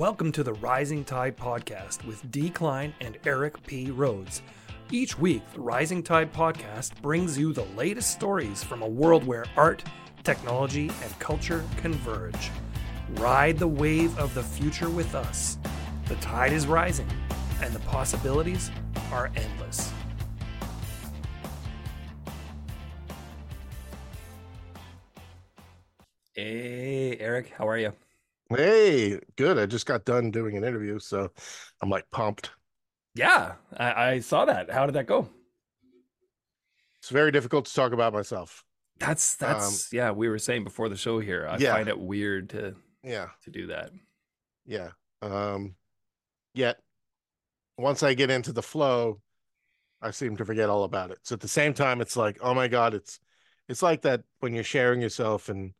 Welcome to the Rising Tide Podcast with DKleine and Eric P. Rhodes. Each week, the Rising Tide Podcast brings you the latest stories from a world where art, technology, and culture converge. Ride the wave of the future with us. The tide is rising, and the possibilities are endless. Hey, Eric, how are you? Hey, good. I just got done doing an interview, so I'm like pumped. Yeah, I saw that. How did that go? It's very difficult to talk about myself. That's yeah, we were saying before the show here. I find it weird to do that. Yeah. Yet once I get into the flow, I seem to forget all about it. So at the same time, it's like, oh my God, it's like that when you're sharing yourself, and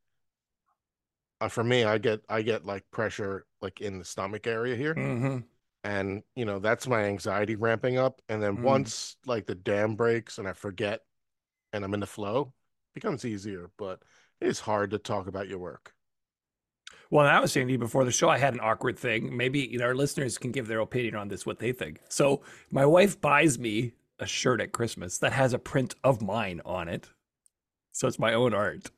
for me, I get like pressure like in the stomach area here. Mm-hmm. And, you know, that's my anxiety ramping up. And then once like the dam breaks and I forget and I'm in the flow, it becomes easier, but it's hard to talk about your work. Well, I was saying to you before the show, I had an awkward thing. Maybe, you know, our listeners can give their opinion on this, what they think. So my wife buys me a shirt at Christmas that has a print of mine on it. So it's my own art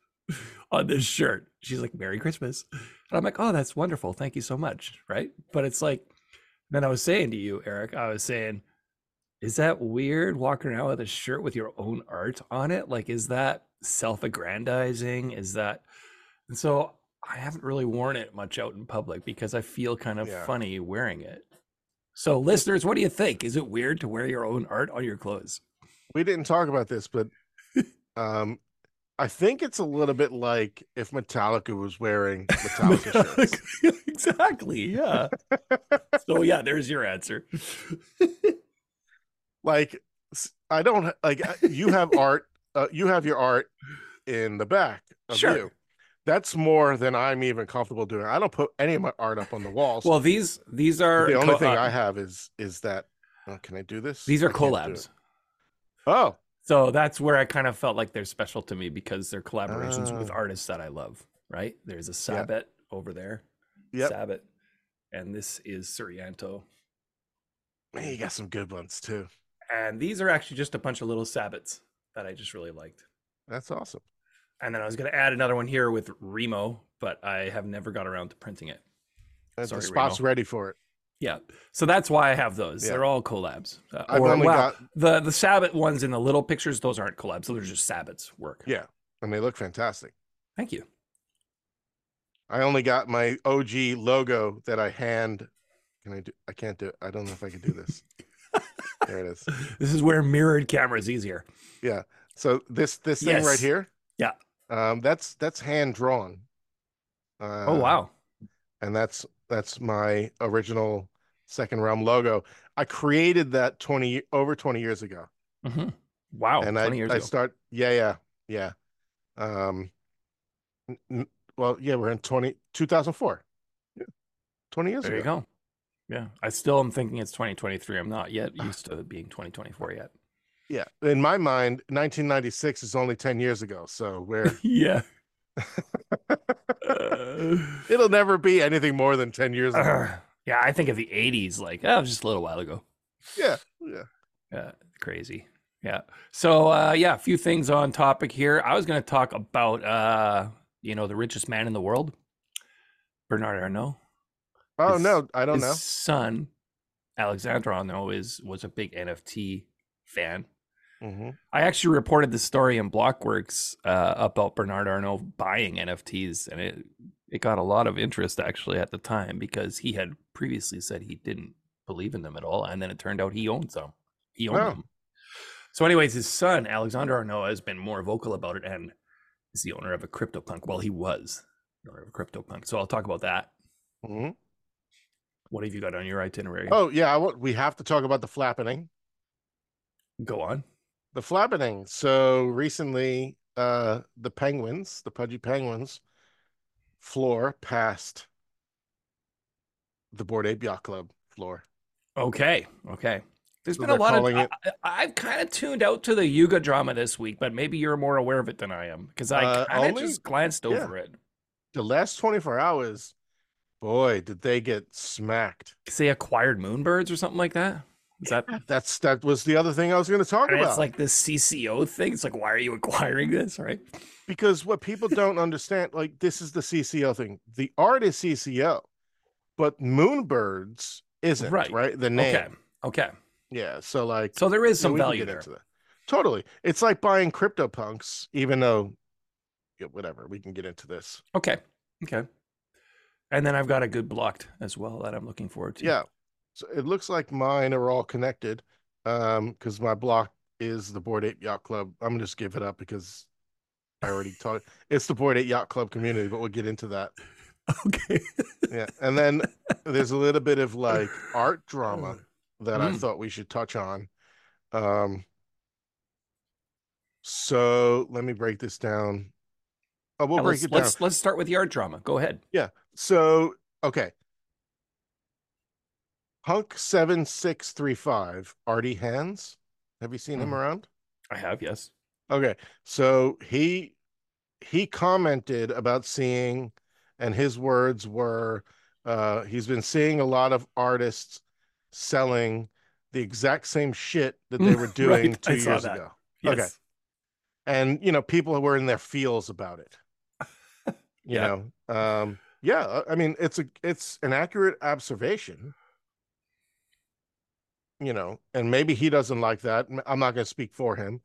on this shirt. She's like, Merry Christmas. And I'm like, oh, that's wonderful. Thank you so much. Right. But it's like, then I was saying to you, Eric, is that weird walking around with a shirt with your own art on it? Like, is that self-aggrandizing? Is that? And so I haven't really worn it much out in public because I feel kind of funny wearing it. So listeners, what do you think? Is it weird to wear your own art on your clothes? We didn't talk about this, but I think it's a little bit like if Metallica was wearing Metallica shirts. Exactly, yeah. So yeah, there's your answer. Like, I don't, like, you have art, you have your art in the back of you. That's more than I'm even comfortable doing. I don't put any of my art up on the walls. Well, these are the only thing I have is that, oh, can I do this? These are collabs. Oh. So that's where I kind of felt like they're special to me because they're collaborations with artists that I love, right? There's a Sabbat over there. Yep. Sabbat. And this is Surianto. Man, you got some good ones too. And these are actually just a bunch of little Sabbats that I just really liked. That's awesome. And then I was going to add another one here with Remo, but I have never got around to printing it. Sorry, the spot's Remo. Ready for it. Yeah. So that's why I have those. Yeah. They're all collabs. The Sabbath ones in the little pictures, those aren't collabs. So they're just Sabbath's work. Yeah. And they look fantastic. Thank you. I only got my OG logo that I hand. I can't do it. I don't know if I can do this. There it is. This is where mirrored camera is easier. Yeah. So this thing right here. Yeah. That's hand drawn. Oh wow. And that's my original Second Realm logo. I created that over 20 years ago. Mm-hmm. Wow. And 20 years ago. We're in 2004. Yeah. 20 years ago. There you go. Yeah. I still am thinking it's 2023. I'm not yet used to being 2024 yet. Yeah. In my mind, 1996 is only 10 years ago. So we're. Yeah. It'll never be anything more than 10 years ago. Yeah. I think of the 80s, like, it was just a little while ago. Yeah. Yeah. Crazy. Yeah. So, a few things on topic here. I was going to talk about, the richest man in the world, Bernard Arnault. Oh, no, I don't know. His son, Alexandre Arnault, was a big NFT fan. Mm-hmm. I actually reported the story in Blockworks about Bernard Arnault buying NFTs, and it got a lot of interest actually at the time because he had previously said he didn't believe in them at all, and then it turned out he owned them. So anyways, his son, Alexandre Arnault, has been more vocal about it and is the owner of a CryptoPunk. Well, he was the owner of a CryptoPunk, so I'll talk about that. Mm-hmm. What have you got on your itinerary? Oh, yeah, we have to talk about the flappening. Go on. The flappening. So recently, the Pudgy Penguins floor passed the Bored Ape Yacht Club floor. Okay. There's been a lot of... I've kind of tuned out to the Yuga drama this week, but maybe you're more aware of it than I am because I kind of just glanced over it. The last 24 hours, Boy, did they get smacked. They acquired Moonbirds or something like that. Is that that was the other thing I was going to talk about. It's like this CCO thing. It's like, why are you acquiring this, right? Because what people don't understand, like, this is the CCO thing. The art is CCO, but Moonbirds isn't, right? The name. Okay. Yeah. So like, so there is some value there. Totally. It's like buying CryptoPunks, even though, yeah, whatever, we can get into this. Okay. And then I've got a good blocked as well that I'm looking forward to. Yeah. So it looks like mine are all connected, because my block is the Bored Ape Yacht Club. I'm going to just give it up because I already taught it. It's the Bored Ape Yacht Club community, but we'll get into that. Okay. Yeah. And then there's a little bit of like art drama that I thought we should touch on. So let me break this down. Oh, we'll break it down. Let's start with the art drama. Go ahead. Yeah. So, okay. Hunk 7635, Artie Hands. Have you seen him around? I have, yes. Okay, so he commented about seeing, and his words were, he's been seeing a lot of artists selling the exact same shit that they were doing two years ago. Yes. Okay, and you know, people were in their feels about it. Yeah, I mean, it's an accurate observation. You know, and maybe he doesn't like that. I'm not going to speak for him,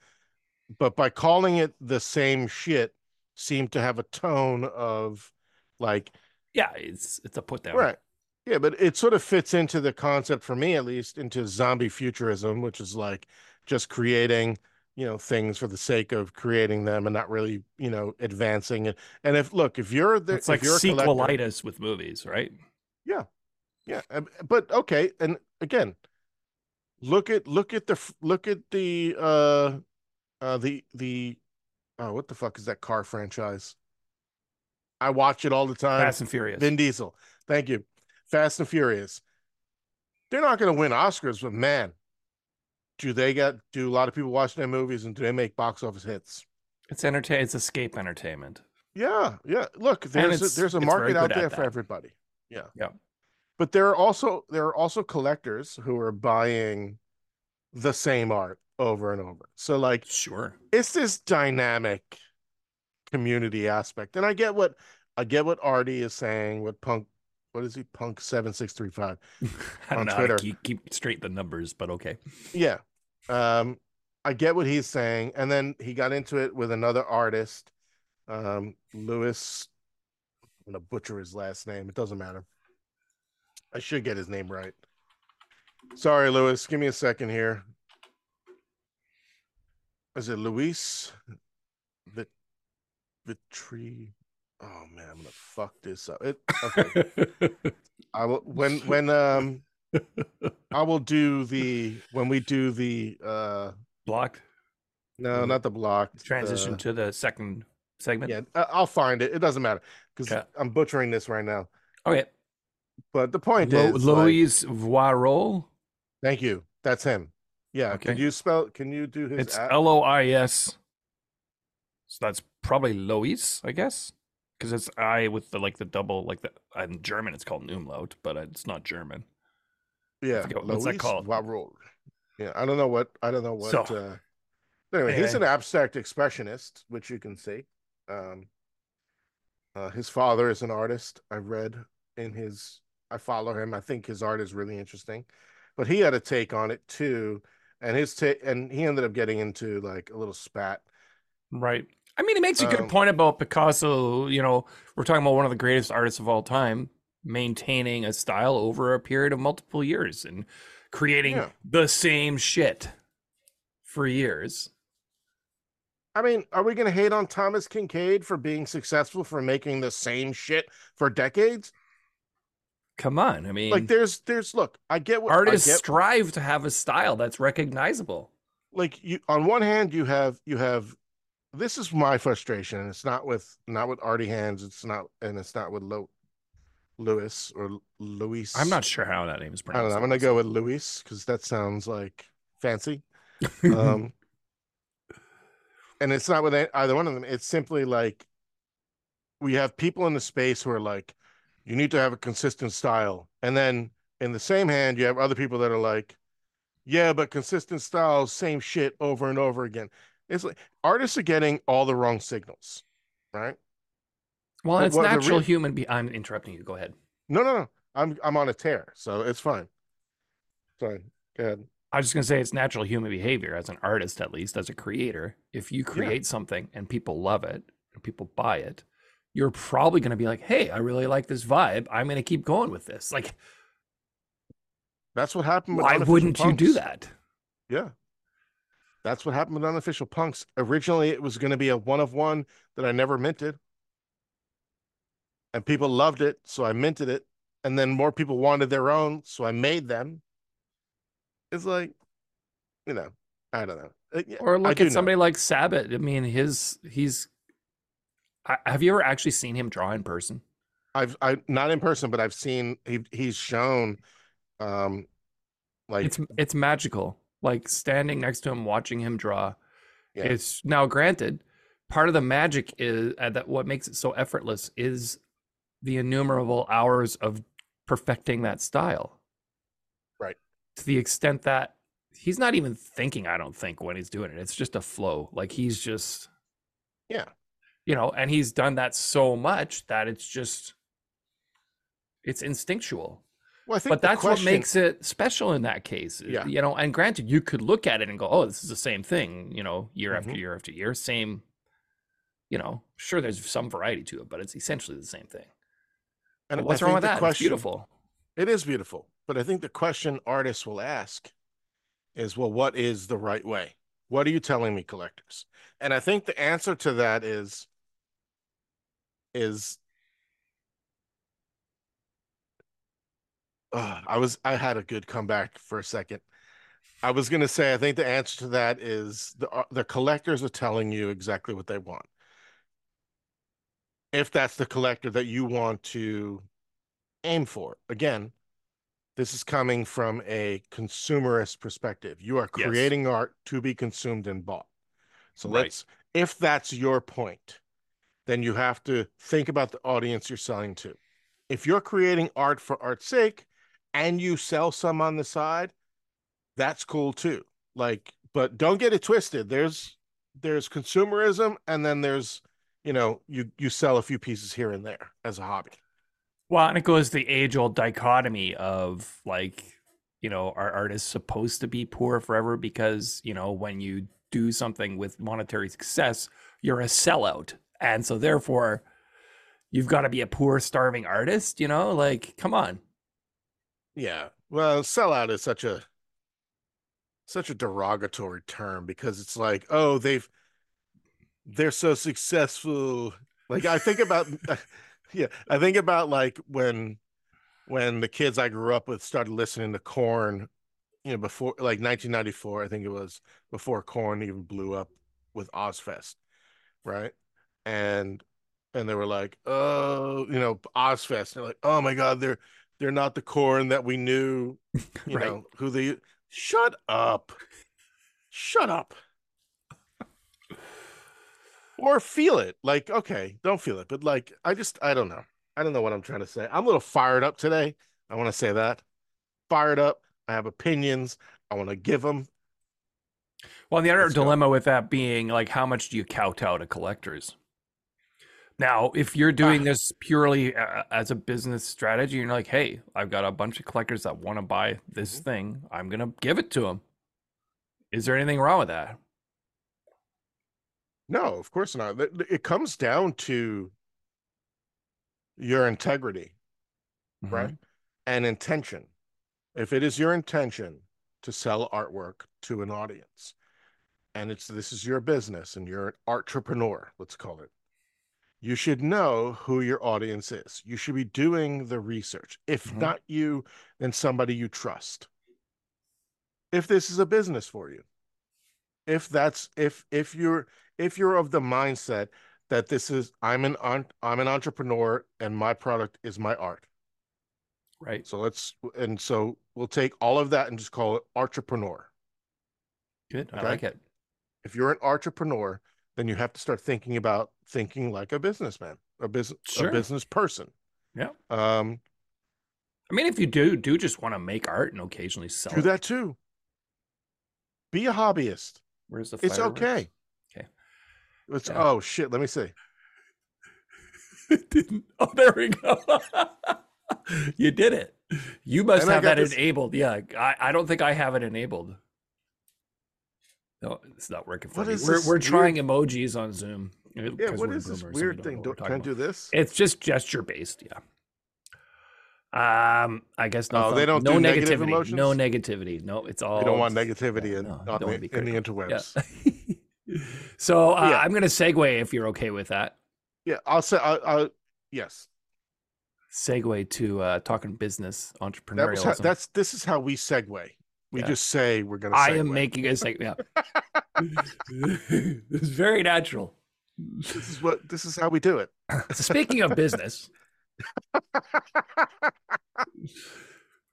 but by calling it the same shit seemed to have a tone of like, yeah, it's a put down. Right. Yeah. But it sort of fits into the concept, for me, at least, into zombie futurism, which is like just creating, you know, things for the sake of creating them and not really, you know, advancing it. And if you're the, it's like sequelitis with movies, right? Yeah. Yeah. But okay. And again, Look at the what the fuck is that car franchise? I watch it all the time. Fast and Furious. Vin Diesel. Thank you. Fast and Furious. They're not going to win Oscars, but man, do a lot of people watch their movies, and do they make box office hits? It's entertainment. It's escape entertainment. Yeah. Look, there's a market out there for everybody. Yeah. But there are also collectors who are buying the same art over and over. So like, sure, it's this dynamic community aspect. And I get what Artie is saying. Punk 7635 on Twitter. I keep straight the numbers, but okay. Yeah, I get what he's saying. And then he got into it with another artist, Louis. I'm gonna butcher his last name. It doesn't matter. I should get his name right. Sorry, Louis. Give me a second here. Is it Luis? Vitri? Oh man, I'm gonna fuck this up. Okay. I will when we do the blocked. No, not the blocked. Transition to the second segment. Yeah, I'll find it. It doesn't matter because I'm butchering this right now. Okay. But the point is, Louis Voirol. Thank you. That's him. Yeah. Okay. Can you do his? It's L-O-I-S. So that's probably Louis, I guess, because it's I with the like the double like the. In German, it's called Umlaut, but it's not German. Yeah. What's that called? Voirol. Yeah, I don't know what. So, anyway, he's an abstract expressionist, which you can see. His father is an artist. I read. I follow him. I think his art is really interesting, but he had a take on it too, and he ended up getting into like a little spat. Right. I mean, it makes a good point about Picasso. You know, we're talking about one of the greatest artists of all time, maintaining a style over a period of multiple years and creating the same shit for years. I mean, are we going to hate on Thomas Kincaid for being successful for making the same shit for decades? Come on, I mean, like there's look, I get what artists strive to have a style that's recognizable. Like you, on one hand, you have this is my frustration, and it's not with Artie Hands, it's not with Louis or Luis. I'm not sure how that name is pronounced. I don't know, I'm gonna go with Luis because that sounds like fancy. And it's not with either one of them. It's simply like we have people in the space who are like, You need to have a consistent style. And then in the same hand, you have other people that are like, yeah, but consistent style, same shit over and over again. It's like artists are getting all the wrong signals, right? Well, it's natural human. I'm interrupting you. Go ahead. No. I'm on a tear, so it's fine. Sorry. Go ahead. I was just gonna say it's natural human behavior as an artist, at least as a creator. If you create something and people love it and people buy it, you're probably gonna be like, "Hey, I really like this vibe. I'm gonna keep going with this." Like, that's what happened. Why wouldn't you do that? Yeah. That's what happened with Unofficial Punks. Originally, it was going to be a one-of-one that I never minted. And people loved it, so I minted it. And then more people wanted their own, so I made them. It's like, you know, I don't know. Or look at somebody like Sabbat. I mean, have you ever actually seen him draw in person? Not in person, but I've seen, he's shown. Like it's magical. Like standing next to him, watching him draw. Yeah. It's now granted, part of the magic is that what makes it so effortless is the innumerable hours of perfecting that style. Right. To the extent that he's not even thinking, I don't think, when he's doing it. It's just a flow. Like he's just, yeah, you know, and he's done that so much that it's just, it's instinctual. Well, but that's what makes it special in that case, you know, and granted, you could look at it and go, oh, this is the same thing, you know, year after year after year, same, you know, sure, there's some variety to it, but it's essentially the same thing. And what's wrong with that? It's beautiful. It is beautiful. But I think the question artists will ask is, well, what is the right way? What are you telling me, collectors? And I think the answer to that is I had a good comeback for a second. I was going to say, I think the answer to that is the collectors are telling you exactly what they want. If that's the collector that you want to aim for. Again, this is coming from a consumerist perspective. You are creating art to be consumed and bought. So if that's your point, then you have to think about the audience you're selling to. If you're creating art for art's sake, and you sell some on the side, that's cool too. Like, but don't get it twisted. There's consumerism, and then there's, you know, you sell a few pieces here and there as a hobby. Well, and it goes the age-old dichotomy of, like, you know, are artists supposed to be poor forever? Because, you know, when you do something with monetary success, you're a sellout. And so therefore, you've got to be a poor, starving artist, you know, like, come on. Yeah, well, sellout is such a derogatory term, because it's like, oh, they're so successful. Like, I think about like when the kids I grew up with started listening to Korn, you know, before like 1994, I think it was, before Korn even blew up with OzFest, right? And they were like, oh, you know, OzFest. They're like, oh my God, they're not the Korn that we knew, you know, who they... Shut up. Or feel it. Like, okay, don't feel it. But like, I don't know. I don't know what I'm trying to say. I'm a little fired up today. I want to say that. Fired up. I have opinions. I want to give them. Well, the other dilemma with that being, like, how much do you kowtow to collectors? Now, if you're doing this purely as a business strategy, you're like, hey, I've got a bunch of collectors that want to buy this thing. I'm going to give it to them. Is there anything wrong with that? No, of course not. It comes down to your integrity, right? And intention. If it is your intention to sell artwork to an audience, and this is your business and you're an artrepreneur, let's call it, you should know who your audience is. You should be doing the research. If not you, then somebody you trust. If this is a business for you, if you're of the mindset that this is, I'm an entrepreneur and my product is my art. Right. So we'll take all of that and just call it entrepreneur. Good. Okay? I like it. If you're an entrepreneur, then you have to start thinking like a businessman, a business person. Yeah. I mean, if you do just want to make art and occasionally sell it. Do that too. Be a hobbyist. Where's the fireworks? It's okay. Okay. It's, yeah. Oh, shit. Let me see. It didn't. Oh, there we go. You did it. You must have that enabled. Yeah. I don't think I have it enabled. No, it's not working for me. We're trying emojis on Zoom. Yeah, what is this weird thing? Can I do this? It's just gesture based. Yeah. I guess not. Oh, they don't do negative emotions? No negativity. No, it's all. You don't want negativity in the interwebs. Yeah. So I'm going to segue if you're okay with that. Yeah, I'll say, yes. Segue to talking business, entrepreneurialism. This is how we segue. We just say we're going to segue. I am making a segue. Yeah. It's very natural. This is how we do it. Speaking of business.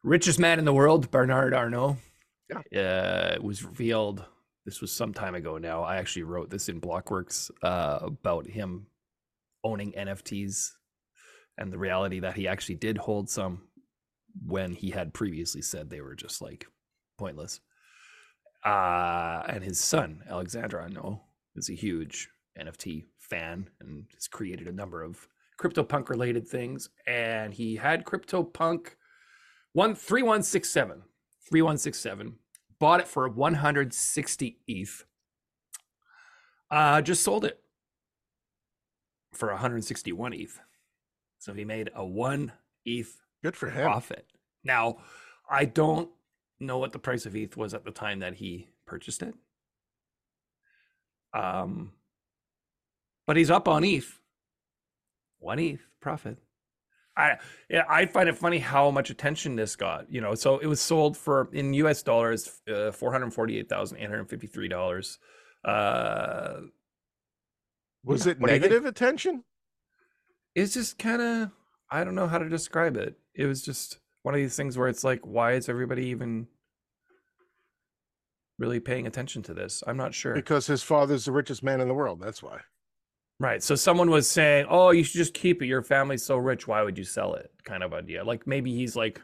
Richest man in the world, Bernard Arnault. Yeah. It was revealed. This was some time ago now. I actually wrote this in Blockworks about him owning NFTs and the reality that he actually did hold some when he had previously said they were just like pointless. And his son, Alexandre Arnault, is a huge NFT fan and has created a number of CryptoPunk related things, and he had CryptoPunk 3167, bought it for 160 ETH, just sold it for 161 ETH. So he made a 1 ETH good for him profit. Now, I don't know what the price of ETH was at the time that he purchased it. But he's up on ETH. 1 ETH profit. I find it funny how much attention this got. You know, so it was sold for in US dollars $448,853. Was it negative attention? It's just kind of, I don't know how to describe it. It was just one of these things where it's like, why is everybody even really paying attention to this? I'm not sure. Because his father's the richest man in the world. That's why. Right. So someone was saying, oh, you should just keep it. Your family's so rich. Why would you sell it? Kind of idea. Like maybe he's like,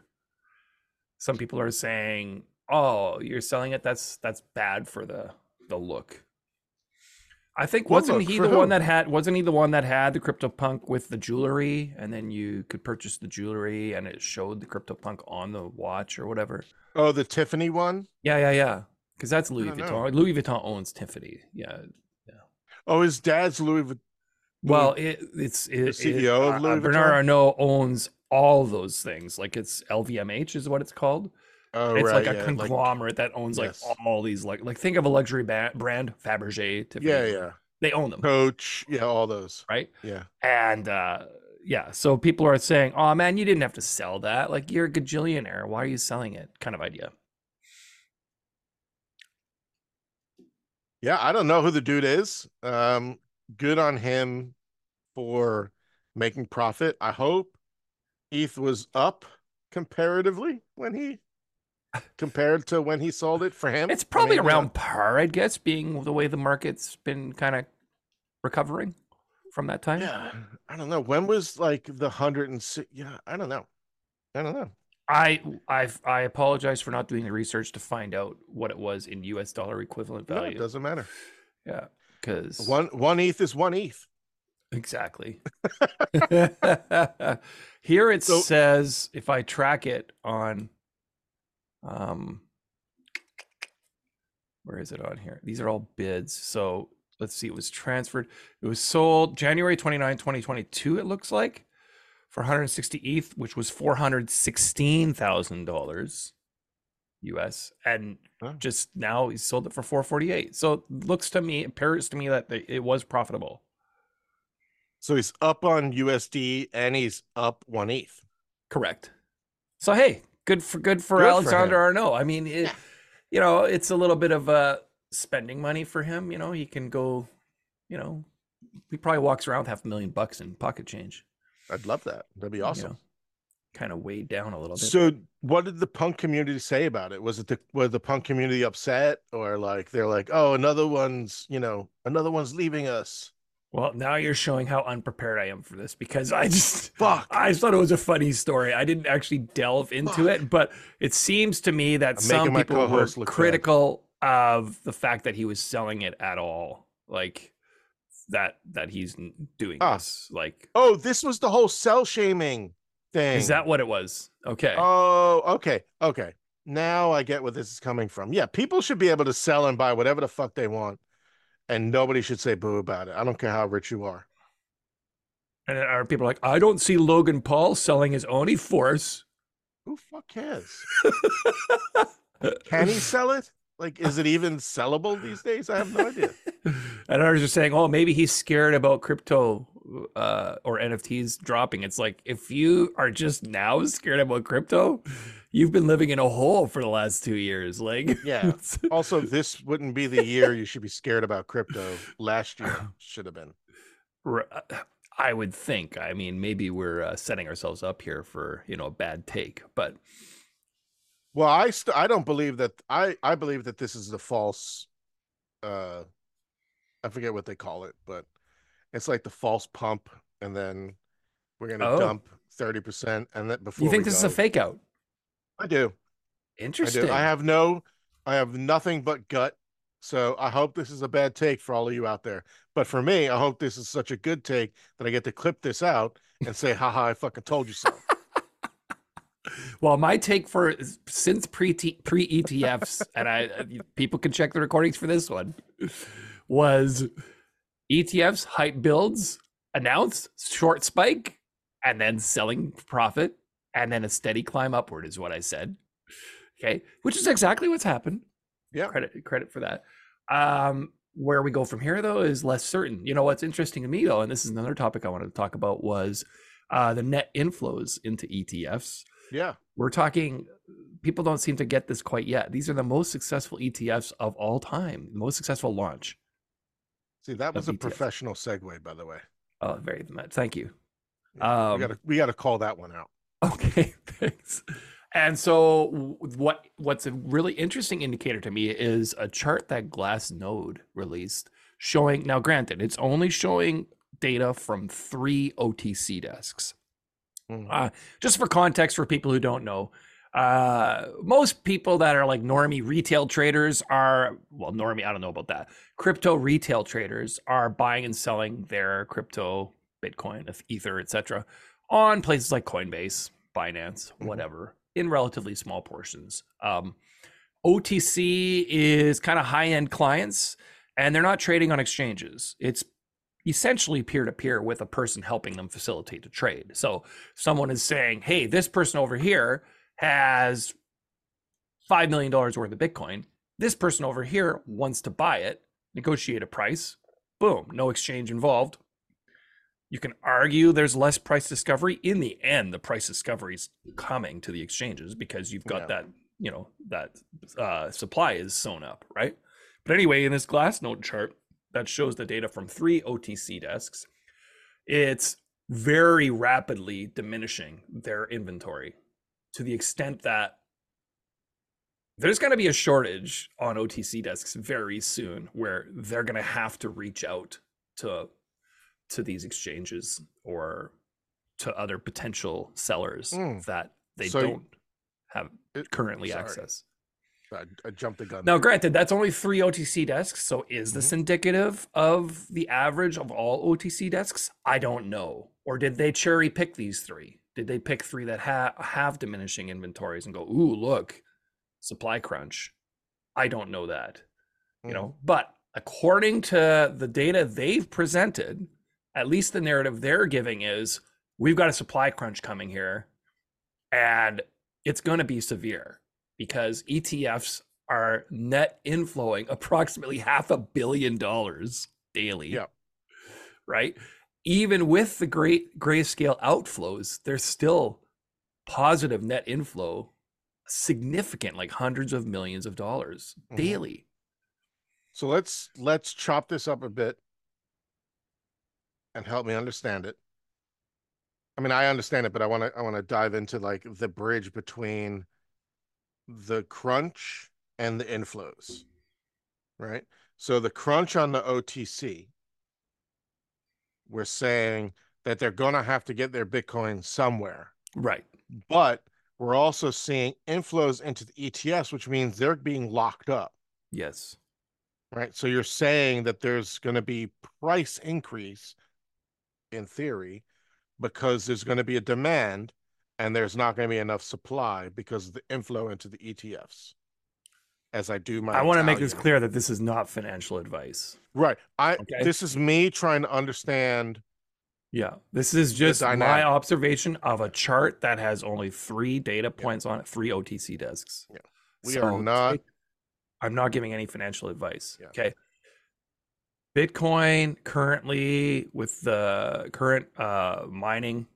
some people are saying, oh, you're selling it. That's bad for the look. I think wasn't he the one that had the CryptoPunk with the jewelry, and then you could purchase the jewelry and it showed the CryptoPunk on the watch or whatever. Oh, the Tiffany one? Yeah. Because that's Louis Vuitton. Louis Vuitton owns Tiffany. Yeah. Oh, his dad's Louis Vuitton. Well, it's the CEO of Louis Vuitton. Bernard Arnault owns all those things. Like it's LVMH is what it's called. Oh, it's right, like a conglomerate that owns like all these like think of a luxury brand, Fabergé, Tiffany. Yeah. They own them. Coach, yeah, all those. Right? Yeah. And so people are saying, "Oh man, you didn't have to sell that. Like you're a gajillionaire. Why are you selling it?" kind of idea. Yeah, I don't know who the dude is. Good on him for making profit. I hope ETH was up comparatively when he compared to when he sold it for him. It's probably around par, I guess, being the way the market's been kind of recovering from that time. Yeah, I don't know. When was like the 106? Yeah, I don't know. I apologize for not doing the research to find out what it was in US dollar equivalent value. No, it doesn't matter. Yeah, because one ETH is 1 ETH. Exactly. Here it says, if I track it on where is it on here? These are all bids. So let's see, it was transferred. It was sold January 29, 2022, it looks like, for 160 ETH, which was $416,000 US. And just now he sold it for 448. So it appears to me that it was profitable. So he's up on USD and he's up 1 ETH. Correct. So, hey, Good for Alexandre Arnault. I mean, it's a little bit of spending money for him. You know, he can go, he probably walks around with $500,000 in pocket change. I'd love that. That'd be awesome. Kind of weighed down a little bit. So what did the punk community say about it? Was the punk community upset, or like, they're like, oh, another one's leaving us? Well, now you're showing how unprepared I am for this, because I just I just thought it was a funny story. I didn't actually delve into it, but it seems to me that some people were critical of the fact that he was selling it at all, like that he's doing this. Like, oh, this was the whole cell shaming thing. Is that what it was? Okay. Oh, okay, okay. Now I get where this is coming from. Yeah, people should be able to sell and buy whatever the fuck they want. And nobody should say boo about it. I don't care how rich you are. And our people are like, I don't see Logan Paul selling his Oni Force. Who fuck cares? Can he sell it? Like, is it even sellable these days? I have no idea. And others are saying, oh, maybe he's scared about crypto or NFTs dropping. It's like, if you are just now scared about crypto, you've been living in a hole for the last 2 years. Like, yeah. Also, this wouldn't be the year you should be scared about crypto. Last year should have been. I would think. I mean, maybe we're setting ourselves up here for, you know, a bad take. But well, I don't believe that. I believe that this is the false. I forget what they call it, but it's like the false pump, and then we're gonna dump 30%, and that before you think this is a fake out. I do. Interesting. I have nothing but gut. So I hope this is a bad take for all of you out there. But for me, I hope this is such a good take that I get to clip this out and say, haha, I fucking told you so. Well, my take for since pre-ETFs, and people can check the recordings for this one, was ETFs, hype builds, announced, short spike, and then selling profit. And then a steady climb upward is what I said. Okay. Which is exactly what's happened. Yeah. Credit for that. Where we go from here, though, is less certain. You know, what's interesting to me, though, and this is another topic I wanted to talk about, was the net inflows into ETFs. Yeah. We're talking, people don't seem to get this quite yet. These are the most successful ETFs of all time. The most successful launch. See, that was a professional segue, by the way. Oh, very much. Thank you. Yeah, we got to call that one out. Okay, thanks. And so what's a really interesting indicator to me is a chart that Glassnode released showing, now granted, it's only showing data from 3 OTC desks. Just for context for people who don't know, most people that are like normie retail traders are, well, normie, I don't know about that. Crypto retail traders are buying and selling their crypto, Bitcoin, Ether, etc., on places like Coinbase, Binance, whatever, in relatively small portions. OTC is kind of high-end clients, and they're not trading on exchanges. It's essentially peer-to-peer with a person helping them facilitate the trade. So someone is saying, hey, this person over here has $5 million worth of Bitcoin. This person over here wants to buy it, negotiate a price, boom, no exchange involved. You can argue there's less price discovery. In the end, the price discovery is coming to the exchanges because you've got that, you know, that supply is sewn up, right? But anyway, in this Glassnode chart that shows the data from 3 OTC desks, it's very rapidly diminishing their inventory to the extent that there's going to be a shortage on OTC desks very soon where they're going to have to reach out to these exchanges or to other potential sellers that they don't have currently access. I jumped the gun. Now, granted, that's only 3 OTC desks. So is this indicative of the average of all OTC desks? I don't know. Or did they cherry pick these 3? Did they pick 3 that have diminishing inventories and go, ooh, look, supply crunch? I don't know that, you know, but according to the data they've presented, at least the narrative they're giving is we've got a supply crunch coming here and it's going to be severe because ETFs are net inflowing approximately $500 million daily. Yeah. Right. Even with the great Grayscale outflows, there's still positive net inflow, significant, like hundreds of millions of dollars daily. So let's chop this up a bit. And help me understand it. I mean, I understand it, but I want to dive into like the bridge between the crunch and the inflows, right? So the crunch on the OTC were saying that they're going to have to get their Bitcoin somewhere. Right. But we're also seeing inflows into the ETFs, which means they're being locked up. Yes. Right. So you're saying that there's going to be price increase in theory because there's going to be a demand and there's not going to be enough supply because of the inflow into the ETFs. As I do my, I want to make this clear that this is not financial advice. Right. This is me trying to understand. Yeah. This is just my observation of a chart that has only 3 data points on it, 3 OTC desks. Yeah. I'm not giving any financial advice. Yeah. Okay. Bitcoin currently with the current mining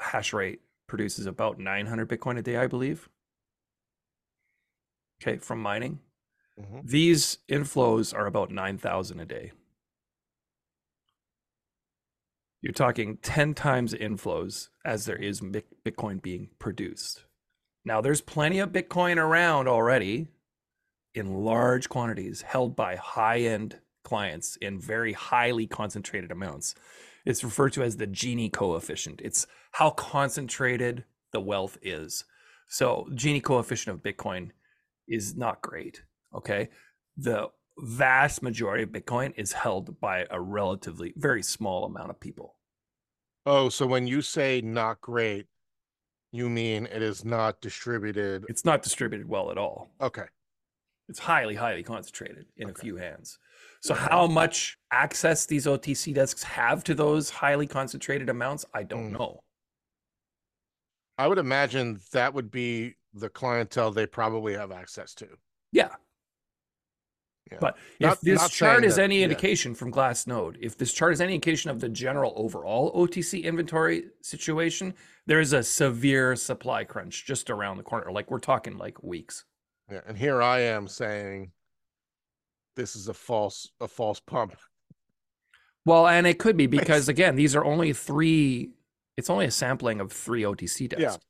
hash rate produces about 900 Bitcoin a day, I believe. Okay. From mining. Mm-hmm. These inflows are about 9,000 a day. You're talking 10 times inflows as there is Bitcoin being produced. Now there's plenty of Bitcoin around already in large quantities held by high-end clients in very highly concentrated amounts. It's referred to as the Gini coefficient. It's how concentrated the wealth is. So Gini coefficient of Bitcoin is not great, okay? The vast majority of Bitcoin is held by a relatively very small amount of people. Oh, so when you say not great, you mean it is not distributed? It's not distributed well at all. Okay. It's highly, highly concentrated in a few hands. So how much access these OTC desks have to those highly concentrated amounts, I don't know. I would imagine that would be the clientele they probably have access to. Yeah. Yeah. But if this chart is any indication from Glassnode, if this chart is any indication of the general overall OTC inventory situation, there is a severe supply crunch just around the corner. Like we're talking like weeks. Yeah, and here I am saying this is a false pump. Well, and it could be because again, these are only 3. It's only a sampling of 3 OTC desks.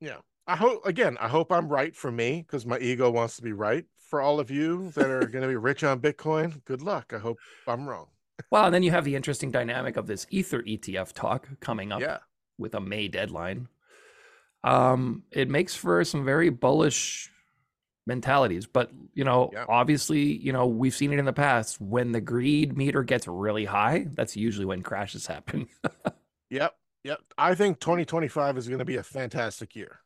Yeah, yeah. I hope I'm right for me because my ego wants to be right. For all of you that are going to be rich on Bitcoin, good luck. I hope I'm wrong. Well, and then you have the interesting dynamic of this Ether ETF talk coming up with a May deadline. It makes for some very bullish mentalities, but you know, obviously, you know, we've seen it in the past when the greed meter gets really high. That's usually when crashes happen. Yep. I think 2025 is going to be a fantastic year.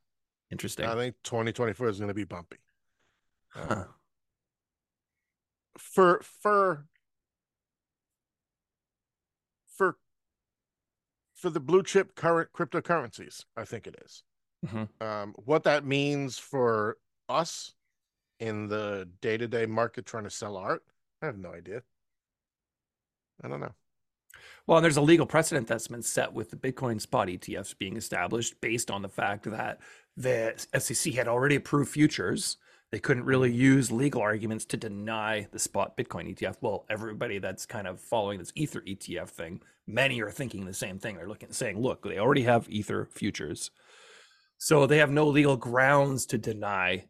Interesting. I think 2024 is going to be bumpy. For the blue chip current cryptocurrencies, I think it is. Mm-hmm. What that means for us in the day-to-day market trying to sell art, I have no idea. I don't know. Well, there's a legal precedent that's been set with the Bitcoin spot ETFs being established based on the fact that the SEC had already approved futures. They couldn't really use legal arguments to deny the spot Bitcoin ETF. Well, everybody that's kind of following this Ether ETF thing, many are thinking the same thing. They're looking, saying, look, they already have Ether futures. So they have no legal grounds to deny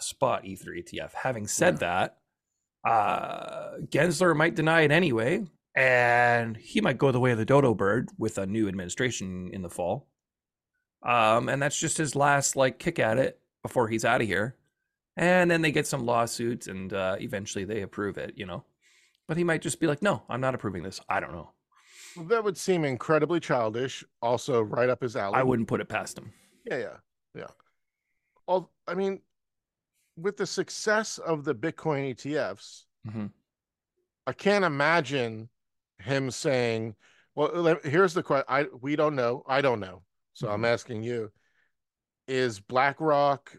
a spot Ether ETF. Having said that, Gensler might deny it anyway, and he might go the way of the dodo bird with a new administration in the fall. And that's just his last like kick at it before he's out of here. And then they get some lawsuits and eventually they approve it, you know, but he might just be like, no, I'm not approving this. I don't know. Well, that would seem incredibly childish. Also right up his alley. I wouldn't put it past him. Yeah. All, I mean, with the success of the Bitcoin ETFs, I can't imagine him saying, well, here's the question. We don't know. I don't know. So I'm asking you, is BlackRock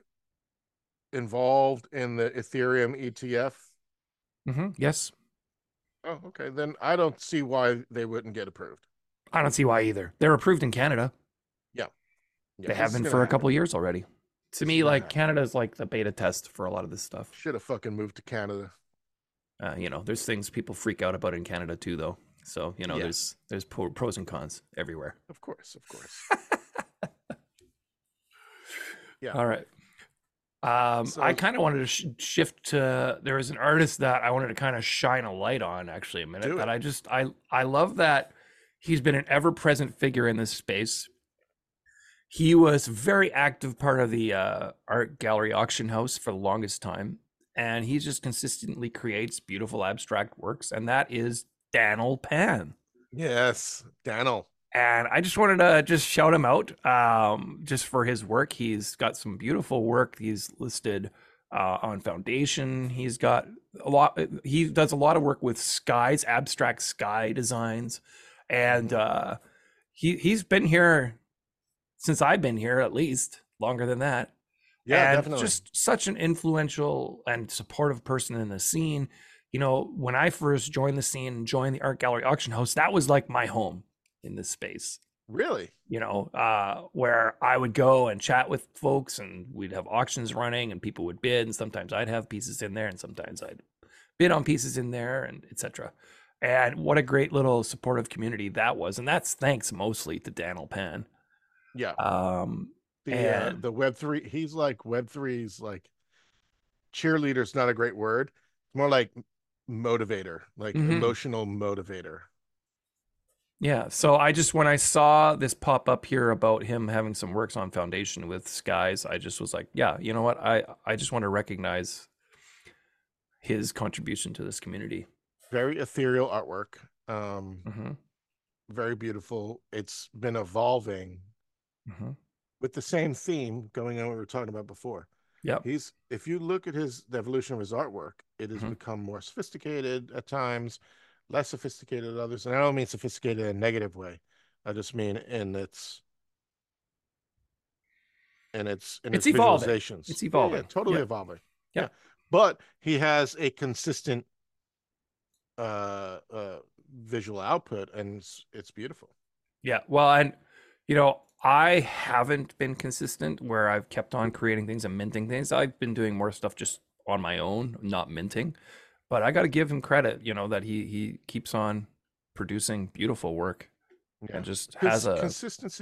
involved in the Ethereum ETF? Yes. Oh, okay. Then I don't see why they wouldn't get approved. I don't see why either. They're approved in Canada. Yeah, they have been for a couple years already. To me, like Canada's like the beta test for a lot of this stuff. Should have fucking moved to Canada. You know, there's things people freak out about in Canada too, though. So you know, there's pros and cons everywhere. Of course. Yeah. All right. So, I kind of wanted to shift to, there was an artist that I wanted to kind of shine a light on actually a minute, that I love that He's been an ever-present figure in this space. He was a very active part of the art gallery auction house for the longest time, and he just consistently creates beautiful abstract works, and that is Daniel Pan. Yes, Daniel. And I just wanted to just shout him out just for his work. He's got some beautiful work. He's listed on Foundation. He's got a lot. He does a lot of work with skies, abstract sky designs. And he's been here since I've been here, at least longer than that. Yeah, and definitely. Just such an influential and supportive person in the scene. You know, when I first joined the scene and joined the art gallery auction house, that was like my home in this space. Really? You know, where I would go and chat with folks and we'd have auctions running and people would bid. And sometimes I'd have pieces in there and sometimes I'd bid on pieces in there and et cetera. And what a great little supportive community that was. And that's thanks mostly to Daniel Pan. Yeah. The Web3, he's like Web3's like cheerleader's not a great word. More like motivator, like emotional motivator. Yeah. So I just, when I saw this pop up here about him having some works on Foundation with Skies, I just was like, yeah, you know what? I just want to recognize his contribution to this community. Very ethereal artwork, very beautiful. It's been evolving with the same theme going on what we were talking about before. Yeah, if you look at the evolution of his artwork, it has become more sophisticated at times, less sophisticated at others. And I don't mean sophisticated in a negative way. I just mean in its visualizations. It's evolving. Yeah, totally evolving. Yeah. But he has a consistent visual output, and it's beautiful. Yeah, well, and you know, I haven't been consistent where I've kept on creating things and minting things. I've been doing more stuff just on my own, not minting, but I got to give him credit, you know, that he keeps on producing beautiful work and just has a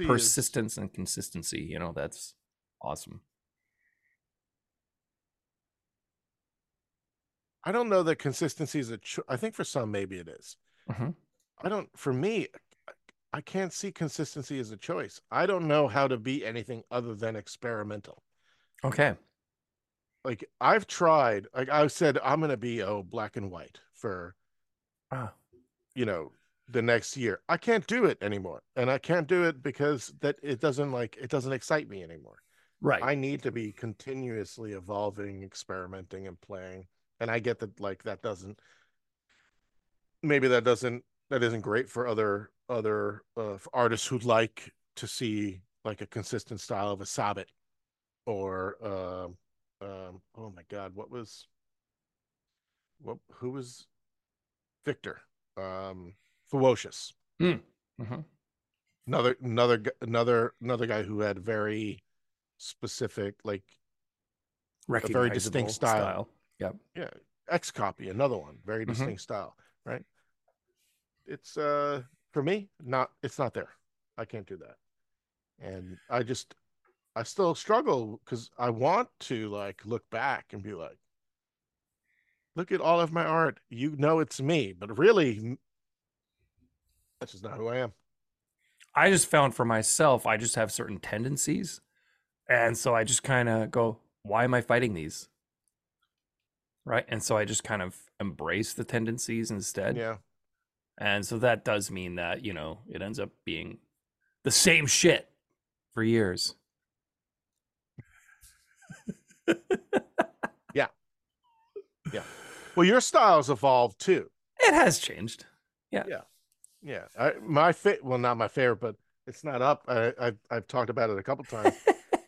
persistence and consistency, you know. That's awesome. I don't know that consistency is I think for some, maybe it is. For me, I can't see consistency as a choice. I don't know how to be anything other than experimental. Okay. Like I've tried, like I've said, I'm going to be black and white for, you know, the next year. I can't do it anymore. And I can't do it because it doesn't excite me anymore. Right. I need to be continuously evolving, experimenting and playing. And I get that, like, that isn't great for other artists who'd like to see like a consistent style of a Sabbat or, oh my God, who was Victor? Ferocious. Another guy who had very specific, like a very distinct style. Yep. Yeah. X copy, another one, very distinct style, right? It's for me, it's not there. I can't do that. And I still struggle because I want to like look back and be like, look at all of my art. You know, it's me, but really that's just not who I am. I just found for myself, I just have certain tendencies. And so I just kind of go, why am I fighting these? Right. And so I just kind of embrace the tendencies instead. Yeah. And so that does mean that, you know, it ends up being the same shit for years. Yeah. Yeah. Well, your style's evolved too. It has changed. Yeah. Yeah. Yeah. Not my favorite, but it's not up. I've talked about it a couple times,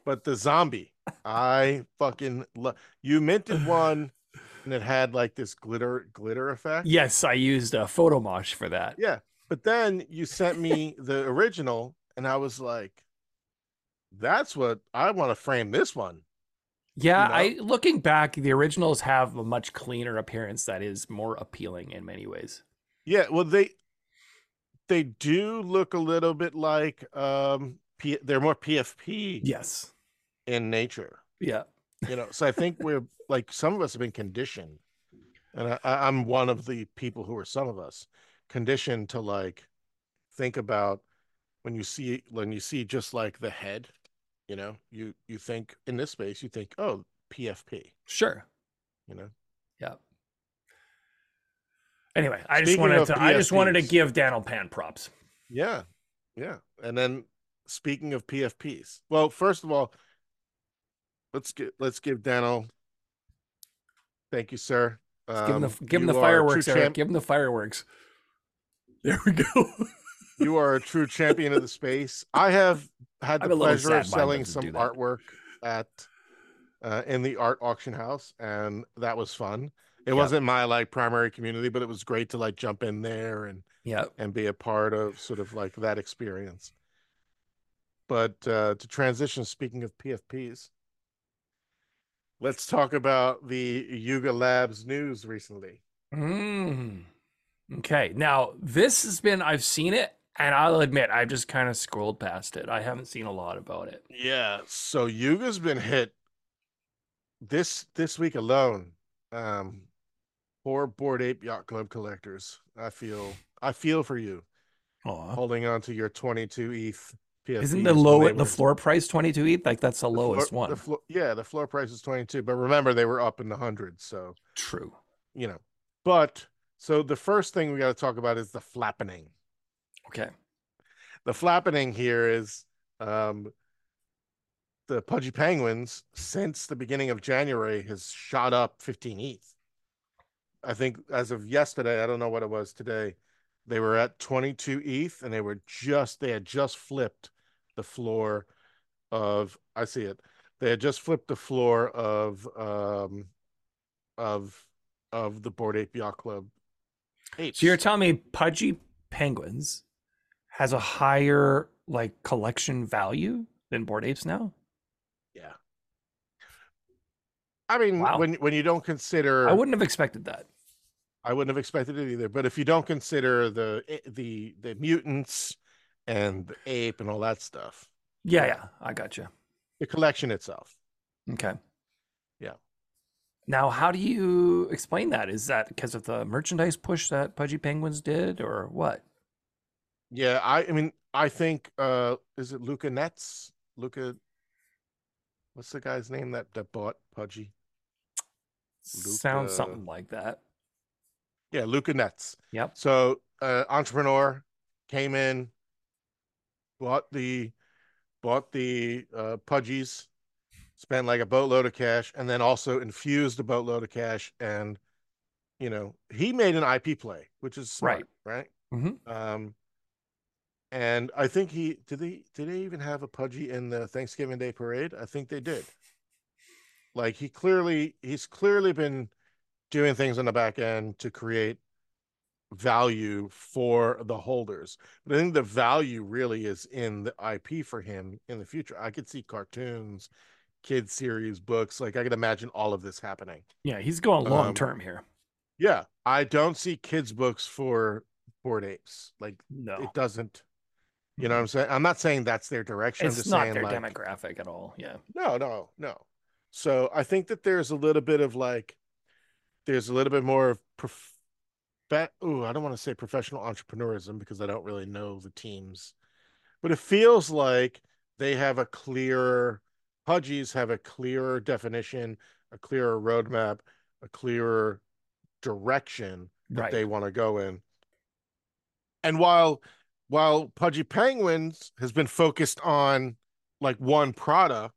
but the zombie, I fucking love. You minted one. And it had like this glitter effect. Yes, I used a photomosh for that. Yeah, but then you sent me the original, and I was like, "That's what I want to frame this one." Yeah, you know? Looking back, the originals have a much cleaner appearance that is more appealing in many ways. Yeah, well, they do look a little bit like they're more PFP. Yes, in nature. Yeah. You know, so I think we're like, some of us have been conditioned, and I'm one of the people who are, some of us conditioned to like think about when you see just like the head, you know, you think in this space, you think, oh, PFP. Sure. You know? Yeah. Anyway, I just wanted to give Daniel Pan props. Yeah. Yeah. And then speaking of PFPs, well, first of all, let's give Daniel. Thank you, sir. Give him the fireworks, Eric. Give him the fireworks. There we go. You are a true champion of the space. I have had the pleasure of selling some artwork at in the art auction house, and that was fun. It wasn't my like primary community, but it was great to like jump in there and be a part of sort of like that experience. But to transition, speaking of PFPs, let's talk about the Yuga Labs news recently. Okay. Now, this has been, I've seen it, and I'll admit, I've just kind of scrolled past it. I haven't seen a lot about it. Yeah. So Yuga's been hit this week alone. Poor Bored Ape Yacht Club collectors. I feel for you. Aww. Holding on to your 22 ETH. PFP. Isn't the floor price 22 ETH? Like that's the lowest one. The floor price is 22, but remember they were up in the hundreds. So true. You know, but so the first thing we got to talk about is the flappening. Okay. The flappening here is the Pudgy Penguins since the beginning of January has shot up 15 ETH. I think as of yesterday, I don't know what it was today, they were at 22 ETH and they had just flipped the floor of, I see it. They had just flipped the floor of the Bored Ape Yacht Club. Apes. So you're telling me Pudgy Penguins has a higher like collection value than Bored Apes now? Yeah. I mean, wow. when you don't consider, I wouldn't have expected that. I wouldn't have expected it either. But if you don't consider the mutants and the ape and all that stuff. Yeah, yeah. I got you. The collection itself. Okay. Yeah. Now, how do you explain that? Is that because of the merchandise push that Pudgy Penguins did or what? Yeah, I mean, I think, is it Luca Netz? Luca, what's the guy's name that bought Pudgy? Luca... Sounds something like that. Yeah, Luca Netz. Yep. So, entrepreneur came in, bought the Pudgies, spent like a boatload of cash, and then also infused a boatload of cash. And you know, he made an IP play, which is smart, right? Mm-hmm. And I think did they even have a Pudgy in the Thanksgiving Day parade? I think they did. Like he's clearly been doing things on the back end to create value for the holders. But I think the value really is in the IP for him in the future. I could see cartoons, kids series, books. Like I could imagine all of this happening. Yeah, he's going long-term here. Yeah, I don't see kids books for Bored Apes. Like no, it doesn't. You know what I'm saying? I'm not saying that's their direction. It's I'm just not saying, their like, demographic at all. Yeah. No. So I think that there's a little bit of like, there's a little bit more of I don't want to say professional entrepreneurism because I don't really know the teams, but it feels like they have a clearer, Pudgies have a clearer definition, a clearer roadmap, a clearer direction that they want to go in. And while Pudgy Penguins has been focused on like one product,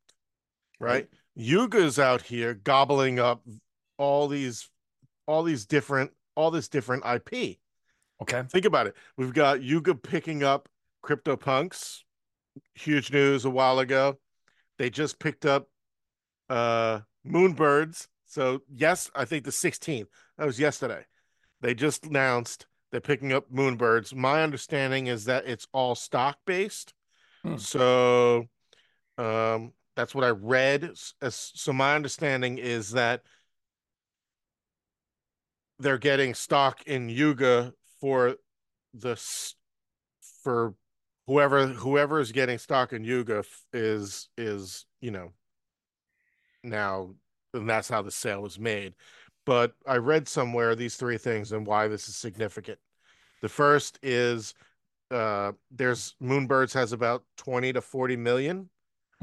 right? Yuga's out here gobbling up all this different IP. Okay. Think about it. We've got Yuga picking up CryptoPunks. Huge news a while ago. They just picked up Moonbirds. So yes, I think the 16th. That was yesterday. They just announced they're picking up Moonbirds. My understanding is that it's all stock based. So that's what I read. So my understanding is that they're getting stock in Yuga for whoever is getting stock in Yuga is, you know, now, and that's how the sale was made. But I read somewhere these three things and why this is significant. The first is there's Moonbirds has about 20 to 40 million.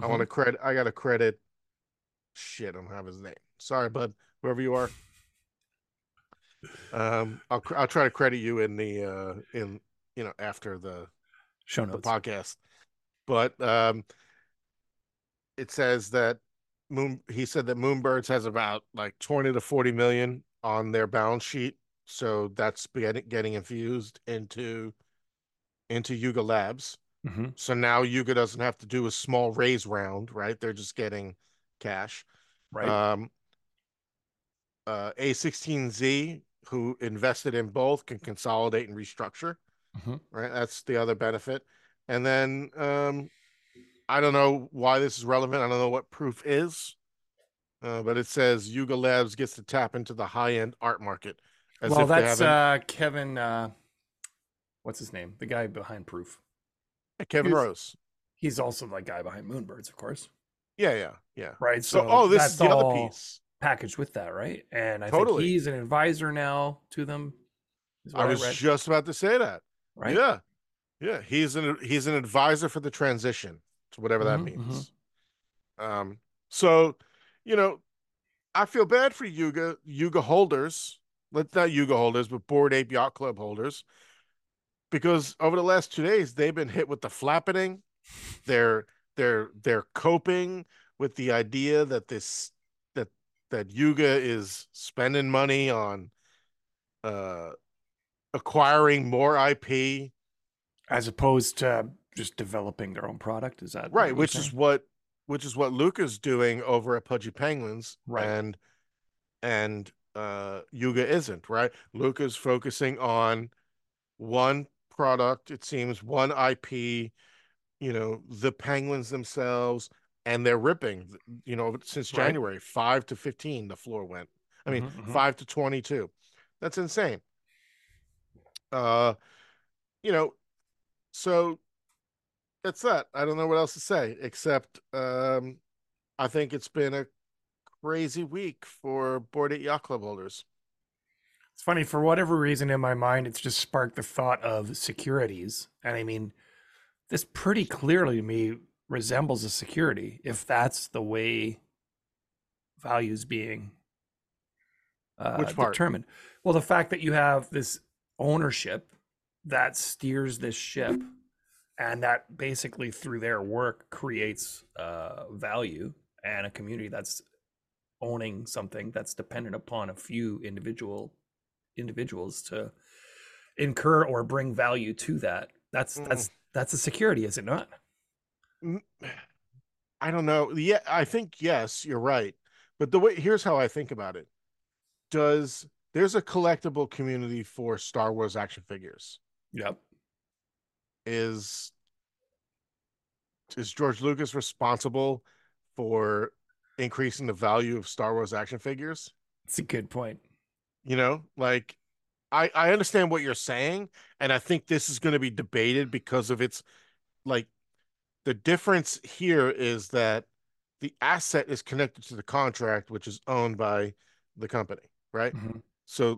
Mm-hmm. I got to credit. Shit, I don't have his name. Sorry, bud, whoever you are. I'll try to credit you in the after the show notes, the podcast. But it says that Moonbirds has about like 20 to 40 million on their balance sheet, so that's getting infused into Yuga Labs. Mm-hmm. So now Yuga doesn't have to do a small raise round, right? They're just getting cash, right? A16Z, who invested in both, can consolidate and restructure, right? That's the other benefit. And then I don't know why this is relevant. I don't know what Proof is, but it says Yuga Labs gets to tap into the high-end art market. Well, that's Kevin. What's his name? The guy behind Proof. Kevin Rose. He's also the guy behind Moonbirds, of course. Yeah. Right. So this is the other piece packaged with that, right? And I think he's an advisor now to them. I was just about to say that. Right. Yeah. He's an advisor for the transition, to whatever that means. Mm-hmm. So, I feel bad for Yuga holders. Not Yuga holders, but Bored Ape Yacht Club holders, because over the last 2 days they've been hit with the flappening. They're coping with the idea that that Yuga is spending money on acquiring more IP as opposed to just developing their own product. Is that right? Which is what Luca's doing over at Pudgy Penguins, right? And Yuga isn't, right? Luca's focusing on one product, it seems, one IP. The penguins themselves, and they're ripping. Since January, 5 to 15, the floor went. 5 to 22. That's insane. So that's that. I don't know what else to say except I think it's been a crazy week for Bored Ape Yacht Club holders. It's funny, for whatever reason in my mind, it's just sparked the thought of securities, and I mean, this pretty clearly to me resembles a security, if that's the way value's being determined. Well, the fact that you have this ownership that steers this ship, and that basically through their work creates value, and a community that's owning something that's dependent upon a few individuals to incur or bring value to that. That's a security, is it not? I don't know. Yeah, I think, yes, you're right. But here's how I think about it. There's a collectible community for Star Wars action figures. Yep. Is George Lucas responsible for increasing the value of Star Wars action figures? That's a good point. I understand what you're saying, and I think this is going to be debated because of its, the difference here is that the asset is connected to the contract, which is owned by the company, right? Mm-hmm. So,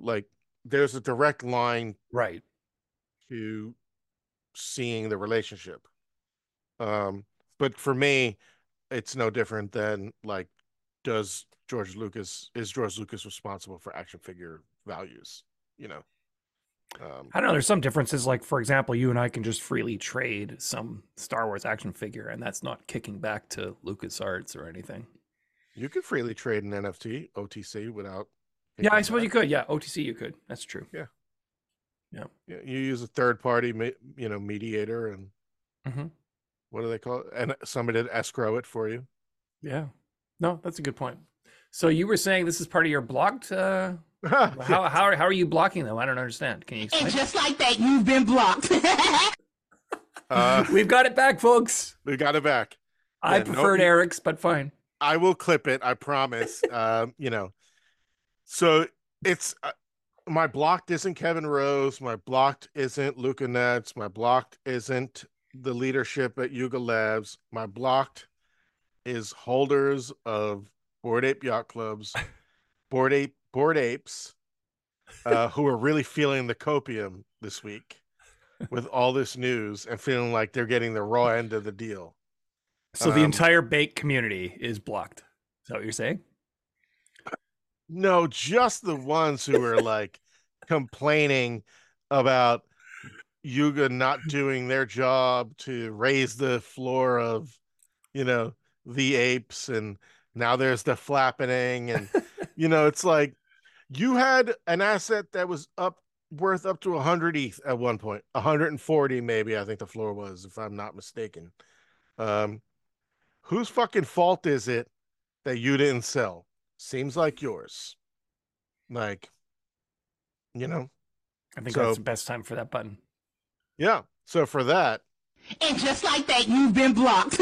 there's a direct line to seeing the relationship. But for me, it's no different than, is George Lucas responsible for action figure values? I don't know, there's some differences, for example, you and I can just freely trade some Star Wars action figure, and that's not kicking back to LucasArts or anything. You could freely trade an NFT, OTC, without... Yeah, I suppose you could. Yeah, OTC you could. That's true. Yeah. You use a third-party, mediator, and what do they call it? And somebody to escrow it for you. Yeah. No, that's a good point. So you were saying this is part of your blocked... How are you blocking them? I don't understand. Can you explain? It's just like that. You've been blocked. We've got it back, folks. We got it back. I preferred Eric's, but fine. I will clip it. I promise. So it's my blocked isn't Kevin Rose. My blocked isn't Luca Netz. My blocked isn't the leadership at Yuga Labs. My blocked is holders of Bored Ape Yacht Clubs, Bored Apes, who are really feeling the copium this week. with all this news and feeling like they're getting the raw end of the deal. So the entire bait community is blocked. Is that what you're saying? No, just the ones who are like complaining about Yuga not doing their job to raise the floor of, you know, the apes, and now there's the flappening, and you know, it's like you had an asset that was worth up to 100 ETH at one point, 140 maybe, I think the floor was, if I'm not mistaken. Whose fucking fault is it that you didn't sell? Seems like yours. Like, you know, I think so, that's the best time for that button. Yeah. So for that, and just like that, you've been blocked.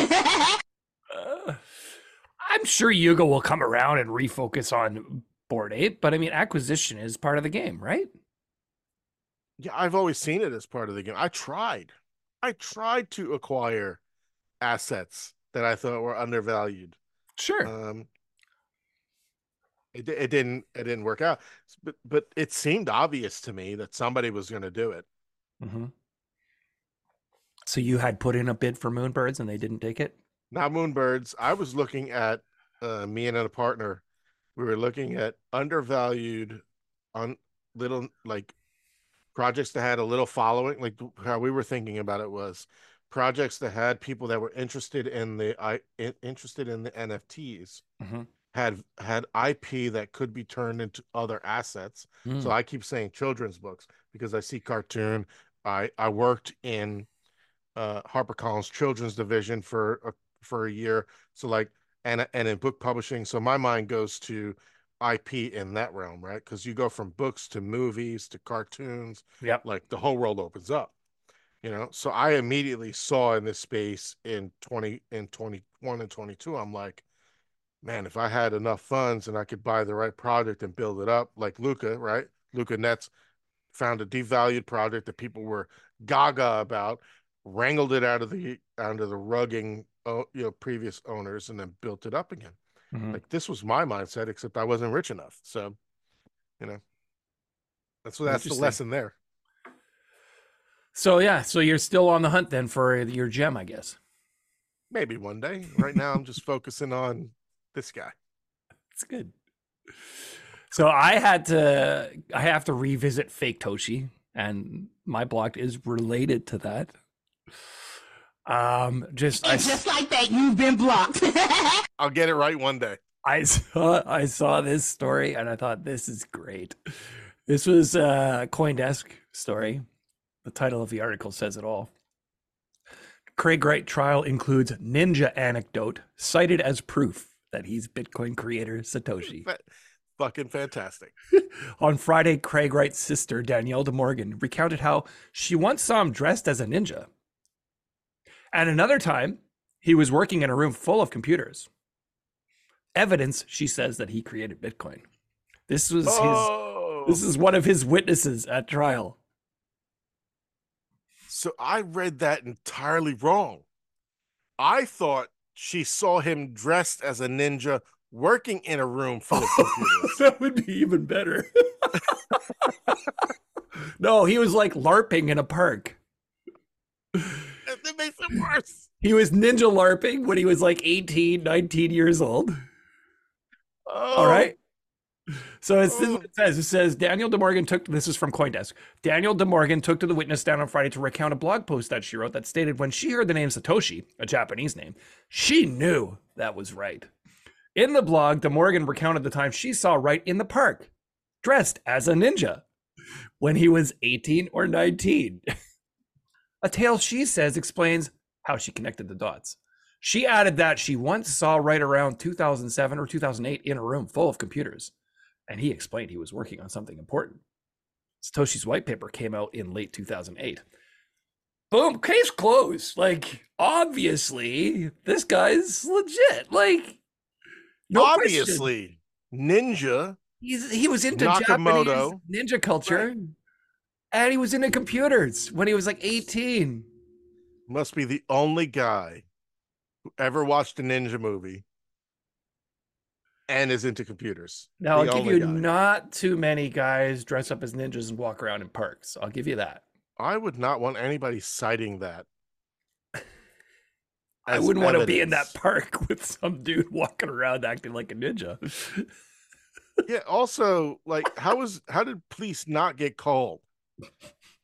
I'm sure Yuga will come around and refocus on Bored Ape, but I mean, acquisition is part of the game, right? Yeah, I've always seen it as part of the game. I tried to acquire assets that I thought were undervalued. Sure. It didn't work out, but it seemed obvious to me that somebody was going to do it. Mm-hmm. So you had put in a bid for Moonbirds and they didn't take it? Not Moonbirds. I was looking at, me and a partner, we were looking at undervalued on little, like, projects that had a little following. Like how we were thinking about it was projects that had people that were interested in the NFTs, mm-hmm, had IP that could be turned into other assets. Mm. So I keep saying children's books because I see cartoon. I worked in HarperCollins children's division for a year. So like, and in book publishing. So my mind goes to IP in that realm, right? Because you go from books to movies to cartoons. Yep. Like the whole world opens up, you know? So I immediately saw in this space in 21 and 22, I'm like, man, if I had enough funds and I could buy the right project and build it up, like Luca, right? Luca Netz found a devalued project that people were gaga about, wrangled it out of the rugging, you know, previous owners, and then built it up again. Mm-hmm. Like this was my mindset, except I wasn't rich enough. So, you know, that's the lesson there. So yeah, so you're still on the hunt then for your gem, I guess. Maybe one day. Right now, I'm just focusing on this guy. That's good. So I have to revisit Fake Toshi, and my blog is related to that. Just like that, you've been blocked. I'll get it right one day. I saw this story and I thought, this is great. This was a CoinDesk story. The title of the article says it all. Craig Wright trial includes ninja anecdote cited as proof that he's Bitcoin creator Satoshi. Fucking fantastic. On Friday, Craig Wright's sister, Danielle DeMorgan, recounted how she once saw him dressed as a ninja. And another time, he was working in a room full of computers. Evidence, she says, that he created Bitcoin. This was This is one of his witnesses at trial. So I read that entirely wrong. I thought she saw him dressed as a ninja working in a room full of computers. That would be even better. No, he was like LARPing in a park. That makes it worse. He was ninja LARPing when he was like 18, 19 years old. Oh. All right. So this is what it says. It says Daniel DeMorgan this is from CoinDesk. Daniel DeMorgan took to the witness stand on Friday to recount a blog post that she wrote that stated when she heard the name Satoshi, a Japanese name, she knew that was right. In the blog, DeMorgan recounted the time she saw Wright in the park, dressed as a ninja, when he was 18 or 19. A tale she says explains how she connected the dots. She added that she once saw Wright around 2007 or 2008 in a room full of computers, and he explained he was working on something important. Satoshi's white paper came out in late 2008. Boom, case closed. Like, obviously, this guy's legit. Like, no obviously, question. Ninja. He was into Nakamoto. Japanese ninja culture. Right. And he was into computers when he was like 18. Must be the only guy who ever watched a ninja movie and is into computers. Now, I'll give you not too many guys dress up as ninjas and walk around in parks. I'll give you that. I would not want anybody citing that. I wouldn't want to be in that park with some dude walking around acting like a ninja. Yeah. Also, like, how did police not get called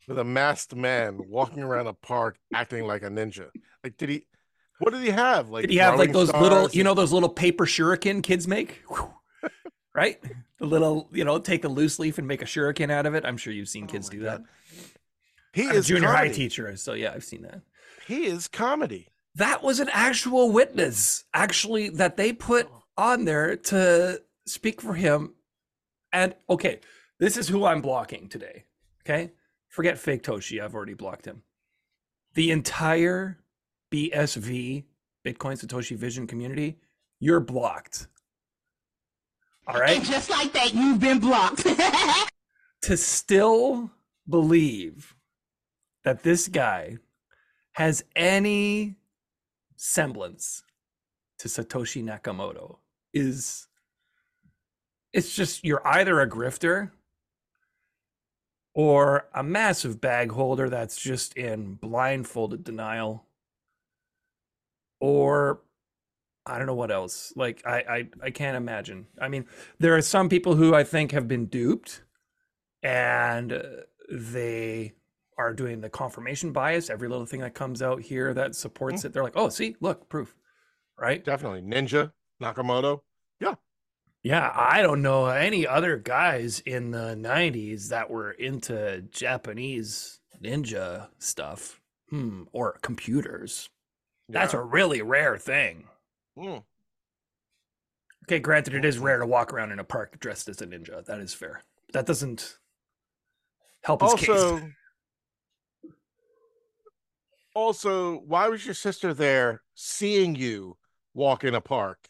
with a masked man walking around a park acting like a ninja? Like, what did he have? Like, did he have like those little, you know, those little paper shuriken kids make? Right. The little, you know, take a loose leaf and make a shuriken out of it. I'm sure you've seen kids do that. He is a junior high teacher. So yeah, I've seen that. He is comedy. That was an actual witness, actually, that they put on there to speak for him. And okay, this is who I'm blocking today. Okay, forget Fake Toshi. I've already blocked him. The entire BSV, Bitcoin Satoshi Vision community, you're blocked. All right. And just like that, you've been blocked. To still believe that this guy has any semblance to Satoshi Nakamoto is, it's just, you're either a grifter or a massive bag holder that's just in blindfolded denial, or I don't know what else. Like, I can't imagine. I mean, there are some people who I think have been duped and they are doing the confirmation bias. Every little thing that comes out here that supports it, they're like, oh, see, look, proof, right? Definitely. Ninja, Nakamoto. Yeah. Yeah. I don't know any other guys in the 90s that were into Japanese ninja stuff or computers. Yeah. That's a really rare thing. Mm. Okay. Granted, it is rare to walk around in a park dressed as a ninja. That is fair. That doesn't help his case. Also, why was your sister there seeing you walk in a park?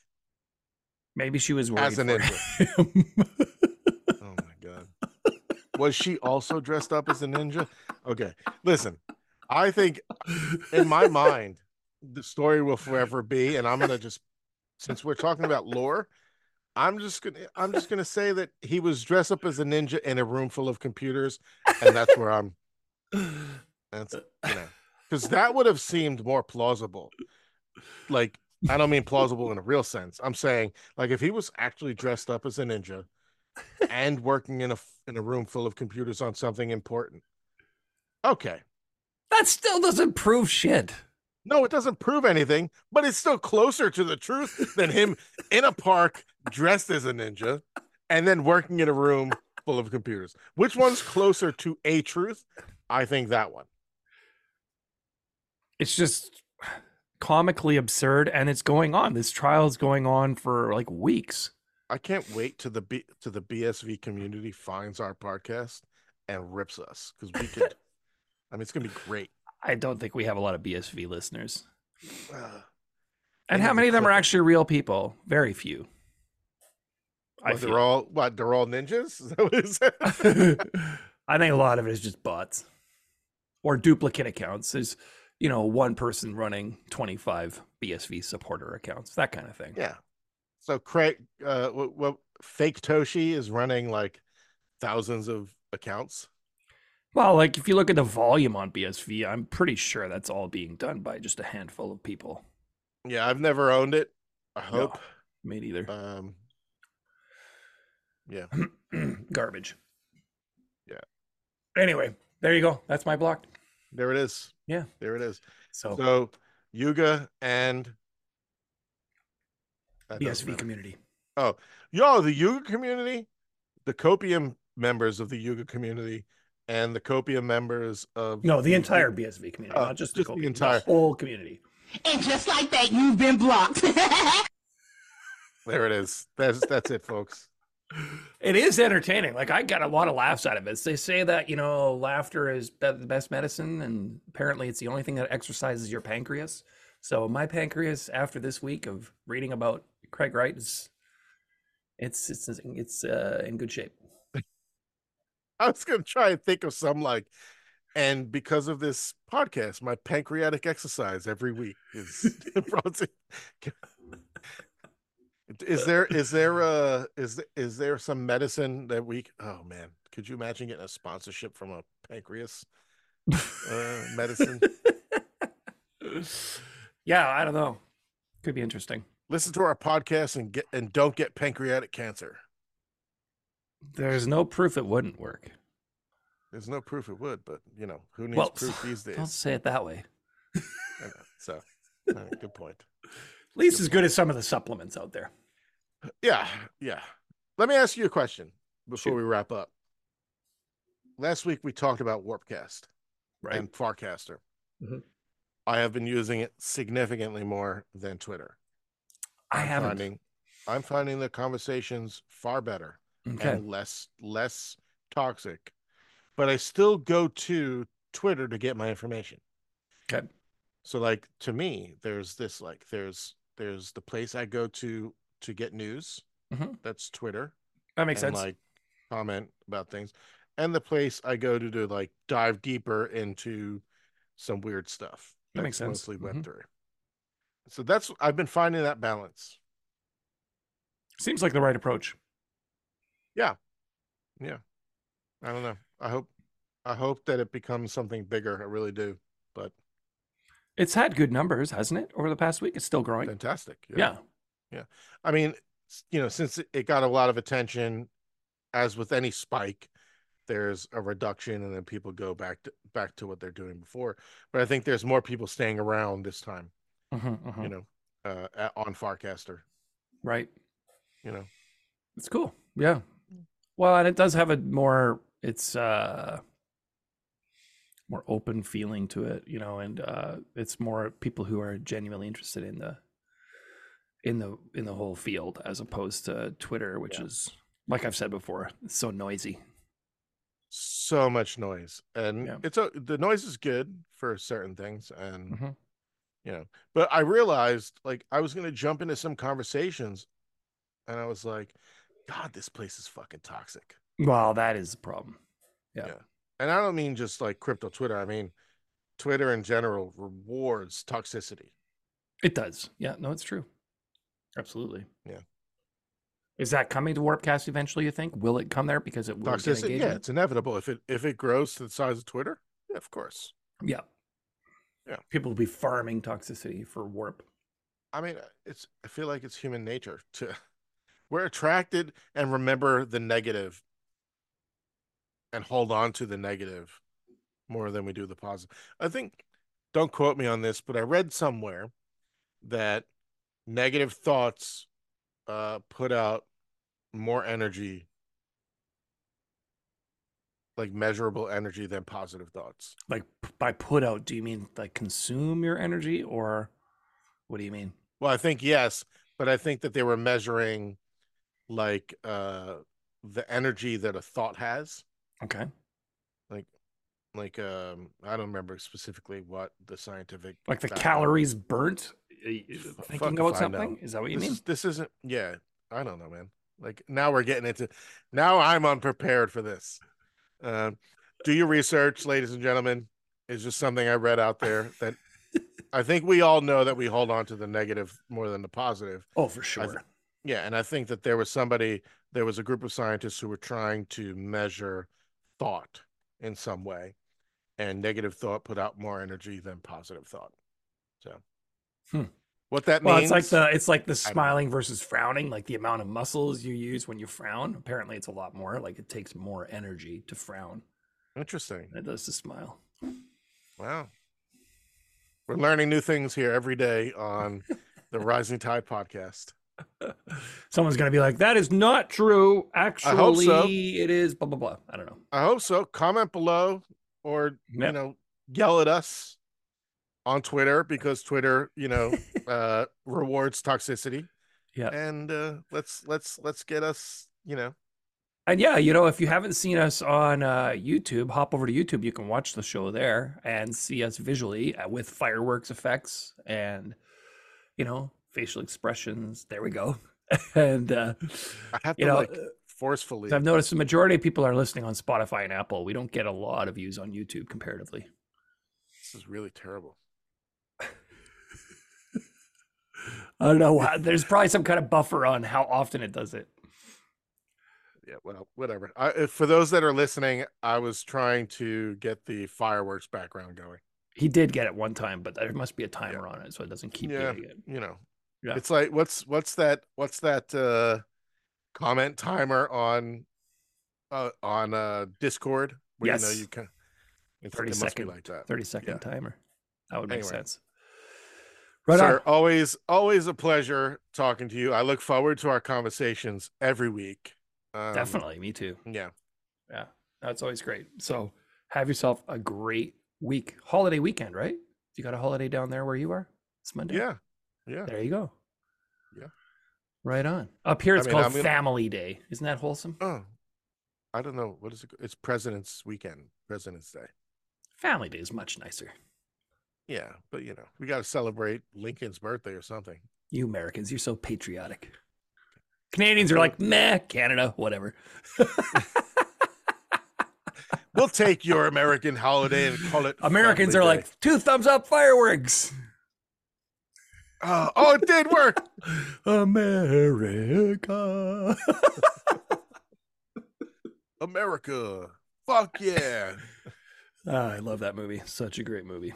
Maybe she was as an ninja. Oh my God. Was she also dressed up as a ninja? Okay. Listen, I think in my mind, the story will forever be, and I'm going to just, since we're talking about lore, I'm just going to say that he was dressed up as a ninja in a room full of computers, and that's where that's, you know. Because that would have seemed more plausible. Like, I don't mean plausible in a real sense. I'm saying, like, if he was actually dressed up as a ninja and working in a room full of computers on something important. Okay. That still doesn't prove shit. No, it doesn't prove anything, but it's still closer to the truth than him in a park dressed as a ninja and then working in a room full of computers. Which one's closer to a truth? I think that one. It's just comically absurd, and it's going on. This trial is going on for like weeks. I can't wait till the BSV community finds our podcast and rips us, because we could. I mean, it's gonna be great. I don't think we have a lot of BSV listeners. And how many of them are actually real people? Very few. They're all ninjas. Is that what it said? I think a lot of it is just bots or duplicate accounts. There's, you know, one person running 25 BSV supporter accounts, that kind of thing. Yeah. So Craig, Fake Toshi is running like thousands of accounts. Well, like if you look at the volume on BSV, I'm pretty sure that's all being done by just a handful of people. Yeah, I've never owned it. I hope. No, me neither. Yeah. Garbage. Yeah. Anyway, there you go. That's my block. There it is. Yeah, there it is. So Yuga and BSV community. Oh, y'all, the Yuga community, the Copium members of the Yuga community, and the Copium members of the entire BSV community, not just the entire whole community. And just like that, you've been blocked. There it is. That's it, folks. It is entertaining. Like, I got a lot of laughs out of it. They say that, you know, laughter is the best medicine, and apparently it's the only thing that exercises your pancreas. So my pancreas, after this week of reading about Craig Wright, is it's in good shape. I was gonna try and think of some like, and because of this podcast, my pancreatic exercise every week is. Is there some medicine that we, oh man, could you imagine getting a sponsorship from a pancreas? medicine. Yeah, I don't know. Could be interesting. Listen to our podcast and don't get pancreatic cancer. There's no proof it wouldn't work. There's no proof it would, but you know, who needs proof these days? Don't say it that way. I know, so, good point. At least as good as some of the supplements out there. Yeah, yeah. Let me ask you a question before we wrap up. Last week we talked about Warpcast and Farcaster. Mm-hmm. I have been using it significantly more than Twitter. I'm finding the conversations far better and less toxic, but I still go to Twitter to get my information. Okay. So like, to me, there's this, like, there's the place I go to get news. Mm-hmm. That's Twitter. That makes sense. Like, comment about things. And the place I go to like dive deeper into some weird stuff. That makes sense. Mostly Web3. Mm-hmm. So that's, I've been finding that balance. Seems like the right approach. Yeah. Yeah. I don't know. I hope that it becomes something bigger. I really do. But it's had good numbers, hasn't it? Over the past week, it's still growing. Fantastic. Yeah. Yeah. I mean, you know, since it got a lot of attention, as with any spike, there's a reduction and then people go back to what they're doing before. But I think there's more people staying around this time, you know, on Farcaster. Right. You know, it's cool. Yeah. Well, and it does have a more, it's more open feeling to it, you know, and it's more people who are genuinely interested in the whole field, as opposed to Twitter, which is, like I've said before, it's so noisy. So much noise, and the noise is good for certain things, and you know, but I realized, like, I was going to jump into some conversations and I was like, God, this place is fucking toxic. Well, that is the problem. Yeah. And I don't mean just like crypto Twitter, I mean Twitter in general rewards toxicity. It does. Yeah, no, it's true. Absolutely. Yeah. Is that coming to Warpcast eventually, you think? Will it come there because it will get engagement? Yeah, it's inevitable. If it grows to the size of Twitter, yeah, of course. Yeah. Yeah. People will be farming toxicity for Warp. I mean, I feel like it's human nature to, we're attracted and remember the negative and hold on to the negative more than we do the positive. I think, don't quote me on this, but I read somewhere that negative thoughts put out more energy, like measurable energy, than positive thoughts. Like, by put out, do you mean like consume your energy, or what do you mean? Well, I think yes, but I think that they were measuring like the energy that a thought has. Okay. Like I don't remember specifically what the scientific, like the calories burnt thinking about something. Is that what you mean? This isn't, yeah, I don't know, man. Like, now we're getting into, now I'm unprepared for this. Do your research, ladies and gentlemen. It's just something I read out there that I think we all know, that we hold on to the negative more than the positive. Oh, for sure. Yeah. And I think that there was a group of scientists who were trying to measure thought in some way, and negative thought put out more energy than positive thought. So what that means, it's like the smiling versus frowning, like the amount of muscles you use when you frown. Apparently it's a lot more, like it takes more energy to frown. Interesting. It does to smile. Wow. We're learning new things here every day on the Rising Tide podcast. Someone's going to be like, that is not true. Actually, I hope so. It is blah, blah, blah. I don't know. I hope so. Comment below, or, you know, yell at us on Twitter, because Twitter, you know, rewards toxicity. Yeah. And let's get us, you know. And yeah, you know, if you haven't seen us on YouTube, hop over to YouTube. You can watch the show there and see us visually with fireworks effects and, you know, facial expressions. There we go. And I have to, you know, like, forcefully, I've noticed the majority of people are listening on Spotify and Apple. We don't get a lot of views on YouTube comparatively. This is really terrible. I don't know why. There's probably some kind of buffer on how often it does it. yeah, well, whatever. For those that are listening, I was trying to get the fireworks background going. He did get it one time, but there must be a timer on it, so it doesn't keep getting it. You know, it's like what's that comment timer on Discord? Where you know you can. It's 30 second, like that. 30 second timer. That would make sense. Right, sir, on. Always a pleasure talking to you. I look forward to our conversations every week. Definitely, me too. Yeah, that's always great. So have yourself a great week, holiday weekend, right? You got a holiday down there where you are? It's Monday. Yeah. There you go. Yeah. Right on. Up here, it's called Family Day. Isn't that wholesome? Oh, I don't know what is it. It's President's Weekend, President's Day. Family Day is much nicer. Yeah, but you know, we got to celebrate Lincoln's birthday or something. You Americans, you're so patriotic. Canadians are like, meh, Canada, whatever. We'll take your American holiday and call it Americans Family Day. Like, two thumbs up fireworks. Oh, it did work. America. America. Fuck yeah. I love that movie. Such a great movie.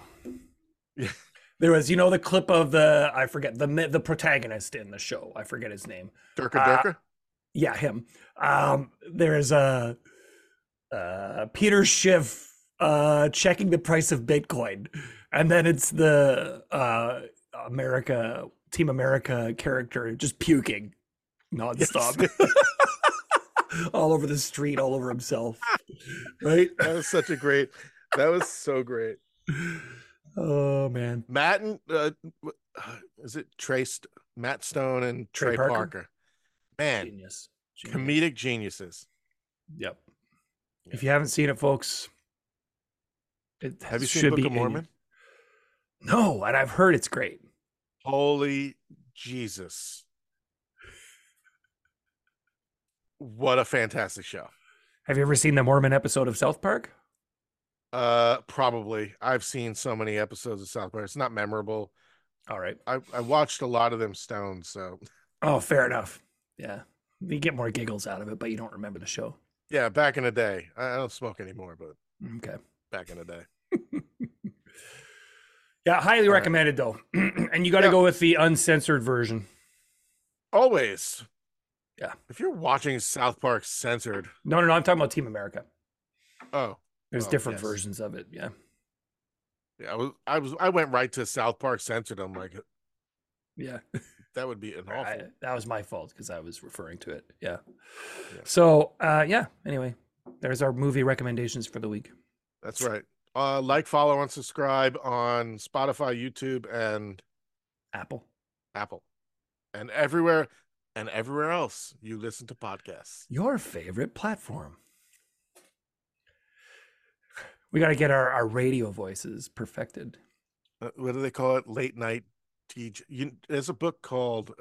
There was, you know, the clip of the protagonist in the show. I forget his name. Durka? Yeah, him. There is Peter Schiff checking the price of Bitcoin. And then it's the Team America character just puking nonstop. Yes. All over the street, all over himself. Right? That was such a great... That was so great. Oh man, Matt and is it Matt Stone and Trey Parker? Man, genius. Comedic geniuses. Yep. If you haven't seen it, folks, have you seen Book of Mormon? No, and I've heard it's great. Holy Jesus! What a fantastic show! Have you ever seen the Mormon episode of South Park? Probably. I've seen so many episodes of South Park. It's not memorable. All right. I watched a lot of them stoned, so. Oh, fair enough. Yeah. You get more giggles out of it, but you don't remember the show. Yeah, back in the day. I don't smoke anymore, but back in the day. Yeah, highly recommended though. And you got to go with the uncensored version. Always. Yeah. If you're watching South Park censored. No, I'm talking about Team America. Oh. There's different versions of it, yeah. I went right to South Park censored. I'm like, yeah, that would be an awful. That was my fault because I was referring to it. Yeah. So, Anyway, there's our movie recommendations for the week. That's right. Like, follow, and subscribe on Spotify, YouTube, and Apple, and everywhere else you listen to podcasts. Your favorite platform. We got to get our radio voices perfected. What do they call it? Late night DJ. There's a book called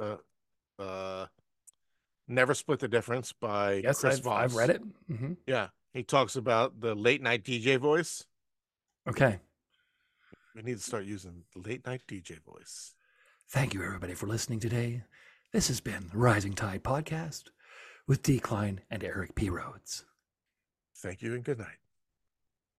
Never Split the Difference by Chris Voss. I've read it. Mm-hmm. Yeah. He talks about the late night DJ voice. Okay. We need to start using the late night DJ voice. Thank you, everybody, for listening today. This has been the Rising Tide Podcast with DKleine and Eric P. Rhodes. Thank you and good night.